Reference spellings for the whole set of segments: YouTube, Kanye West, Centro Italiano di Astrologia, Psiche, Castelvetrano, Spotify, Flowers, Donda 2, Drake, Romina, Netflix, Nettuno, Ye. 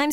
I'm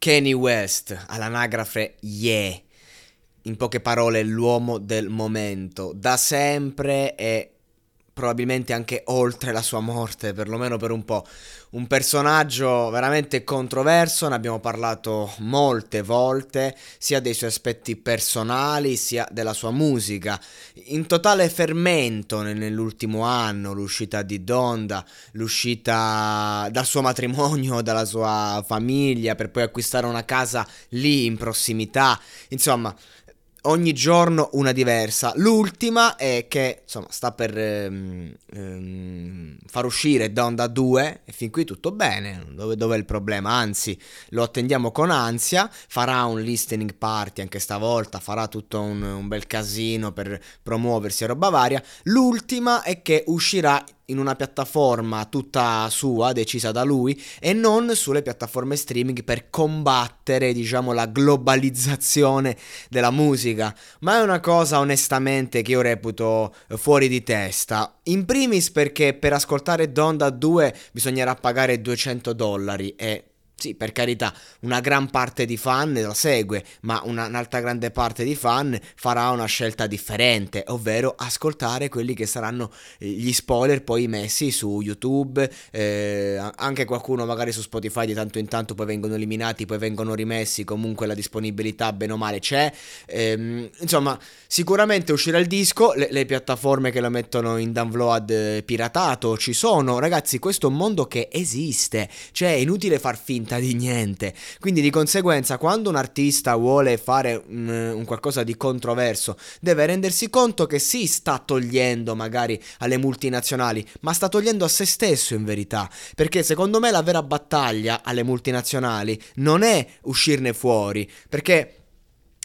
Kanye West, all'anagrafe Ye, in poche parole l'uomo del momento, da sempre e probabilmente anche oltre la sua morte, perlomeno per un po'. Un personaggio veramente controverso, ne abbiamo parlato molte volte, sia dei suoi aspetti personali, sia della sua musica. In totale fermento nell'ultimo anno, l'uscita di Donda, l'uscita dal suo matrimonio, dalla sua famiglia, per poi acquistare una casa lì in prossimità, insomma ogni giorno una diversa. L'ultima è che insomma sta per far uscire Donda 2 e fin qui tutto bene, dov'è il problema? Anzi, lo attendiamo con ansia, farà un listening party anche stavolta, farà tutto un bel casino per promuoversi a roba varia. L'ultima è che uscirà in una piattaforma tutta sua, decisa da lui, e non sulle piattaforme streaming, per combattere, diciamo, la globalizzazione della musica. Ma è una cosa onestamente che io reputo fuori di testa. In primis perché per ascoltare Donda 2 bisognerà pagare $200 e... sì, per carità, una gran parte di fan la segue, ma un'altra grande parte di fan farà una scelta differente, ovvero ascoltare quelli che saranno gli spoiler poi messi su YouTube, anche qualcuno magari su Spotify di tanto in tanto, poi vengono eliminati, poi vengono rimessi, comunque la disponibilità bene o male c'è. Insomma, sicuramente uscirà il disco, le piattaforme che lo mettono in download piratato ci sono. Ragazzi, questo è un mondo che esiste, cioè è inutile far finta di niente. Quindi di conseguenza, quando un artista vuole fare un qualcosa di controverso, deve rendersi conto che si sta togliendo magari alle multinazionali, ma sta togliendo a se stesso in verità, perché secondo me la vera battaglia alle multinazionali non è uscirne fuori, perché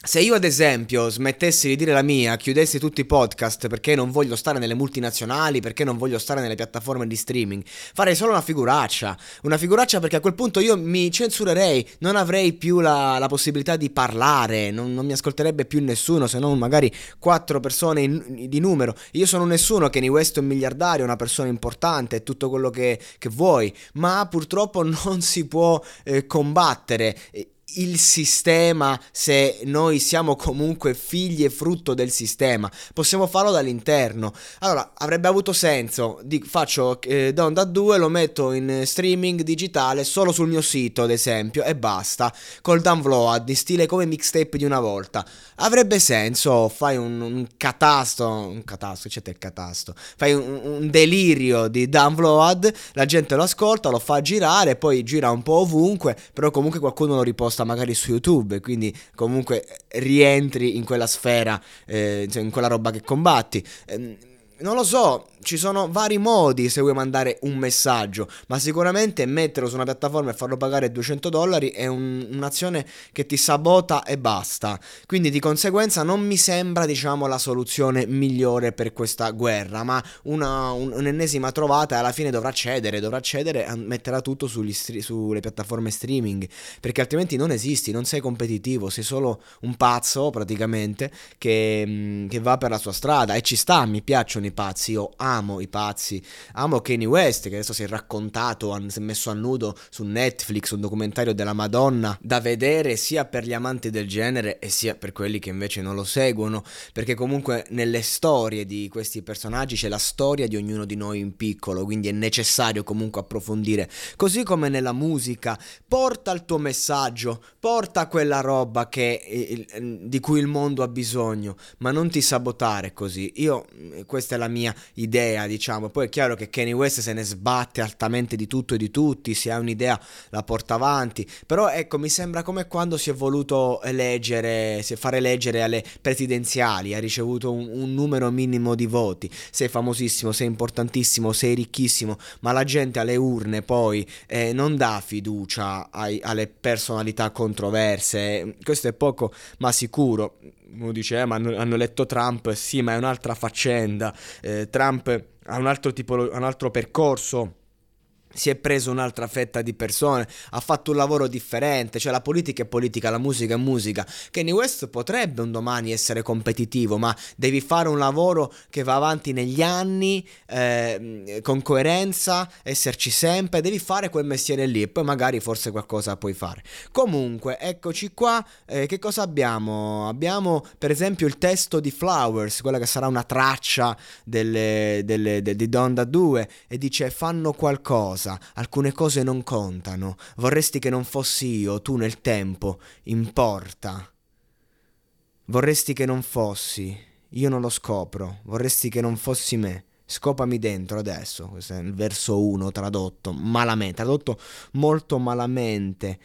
se io ad esempio smettessi di dire la mia, chiudessi tutti i podcast perché non voglio stare nelle multinazionali, perché non voglio stare nelle piattaforme di streaming, farei solo una figuraccia, perché a quel punto io mi censurerei, non avrei più la possibilità di parlare, non mi ascolterebbe più nessuno, se non magari 4 persone di numero. Io sono nessuno, Kanye West è un miliardario, una persona importante, è tutto quello che vuoi, ma purtroppo non si può combattere il sistema, se noi siamo comunque figli e frutto del sistema. Possiamo farlo dall'interno. Allora avrebbe avuto senso, faccio Donda 2, lo metto in streaming digitale solo sul mio sito ad esempio e basta, col download in stile come mixtape di una volta. Avrebbe senso, fai un catasto, c'è il catasto, fai un delirio di download, la gente lo ascolta, lo fa girare, poi gira un po' ovunque, però comunque qualcuno lo riposta magari su YouTube, quindi comunque rientri in quella sfera, in quella roba che combatti. Non lo so, ci sono vari modi se vuoi mandare un messaggio, ma sicuramente metterlo su una piattaforma e farlo pagare $200 è un'azione che ti sabota e basta. Quindi di conseguenza non mi sembra, diciamo, la soluzione migliore per questa guerra, ma un'ennesima trovata. Alla fine dovrà cedere, metterà tutto sulle piattaforme streaming, perché altrimenti non esisti, non sei competitivo, sei solo un pazzo praticamente che va per la sua strada, e ci sta, mi piacciono i pazzi, io amo amo i pazzi, amo Kanye West, che adesso si è raccontato, si è messo a nudo su Netflix, un documentario della Madonna da vedere sia per gli amanti del genere e sia per quelli che invece non lo seguono, perché comunque nelle storie di questi personaggi c'è la storia di ognuno di noi in piccolo, quindi è necessario comunque approfondire, così come nella musica. Porta il tuo messaggio, porta quella roba che, di cui il mondo ha bisogno, ma non ti sabotare così. Io, questa è la mia idea, diciamo. Poi è chiaro che Kanye West se ne sbatte altamente di tutto e di tutti, se ha un'idea la porta avanti, però ecco, mi sembra come quando si è voluto eleggere, si fare eleggere alle presidenziali, ha ricevuto un numero minimo di voti, sei famosissimo, sei importantissimo, sei ricchissimo, ma la gente alle urne poi non dà fiducia alle personalità controverse. Questo è poco ma sicuro. Uno dice ma hanno eletto Trump, sì, ma è un'altra faccenda, Trump ha un altro percorso, si è preso un'altra fetta di persone, ha fatto un lavoro differente, cioè la politica è politica, la musica è musica. Kanye West potrebbe un domani essere competitivo, ma devi fare un lavoro che va avanti negli anni, con coerenza, esserci sempre, devi fare quel mestiere lì e poi magari forse qualcosa puoi fare. Comunque eccoci qua, che cosa abbiamo? Abbiamo per esempio il testo di Flowers, quella che sarà una traccia di Donda 2, e dice: fanno qualcosa, alcune cose non contano, vorresti che non fossi io, tu nel tempo, importa, vorresti che non fossi, io non lo scopro, vorresti che non fossi me, scopami dentro adesso. Questo è il verso 1 tradotto molto malamente,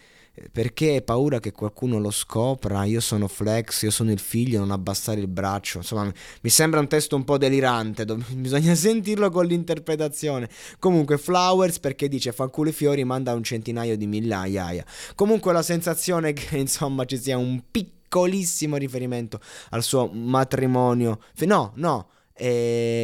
perché hai paura che qualcuno lo scopra, io sono Flex, io sono il figlio, non abbassare il braccio. Insomma, mi sembra un testo un po' delirante, bisogna sentirlo con l'interpretazione. Comunque Flowers, perché dice fa culo i fiori, manda un centinaio di migliaia. Comunque la sensazione è che insomma ci sia un piccolissimo riferimento al suo matrimonio,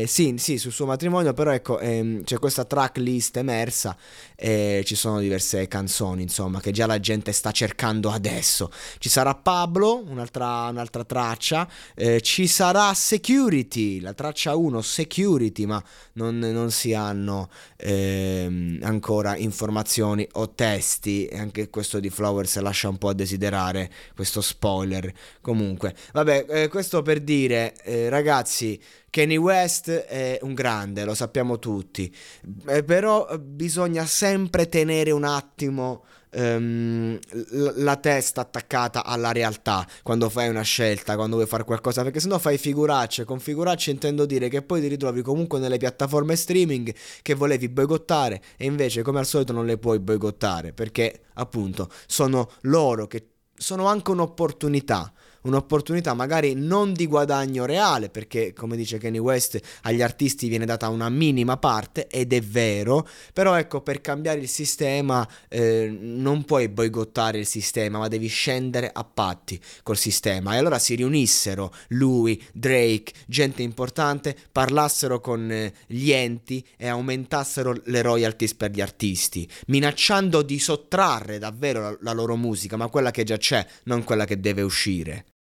sì, sul suo matrimonio, però ecco, c'è questa track list emersa, ci sono diverse canzoni insomma che già la gente sta cercando adesso. Ci sarà Pablo, un'altra traccia, ci sarà Security, la traccia 1 Security, ma non si hanno ancora informazioni o testi, anche questo di Flowers lascia un po' a desiderare, questo spoiler. Comunque vabbè, questo per dire, ragazzi, Kanye West è un grande, lo sappiamo tutti, però bisogna sempre tenere un attimo la testa attaccata alla realtà quando fai una scelta, quando vuoi fare qualcosa, perché sennò fai figuracce. Con figuracce intendo dire che poi ti ritrovi comunque nelle piattaforme streaming che volevi boicottare e invece come al solito non le puoi boicottare, perché appunto sono loro che sono anche un'opportunità magari non di guadagno reale, perché come dice Kanye West agli artisti viene data una minima parte, ed è vero, però ecco, per cambiare il sistema non puoi boicottare il sistema, ma devi scendere a patti col sistema. E allora si riunissero lui, Drake, gente importante, parlassero con gli enti e aumentassero le royalties per gli artisti, minacciando di sottrarre davvero la loro musica, ma quella che già c'è, non quella che deve uscire.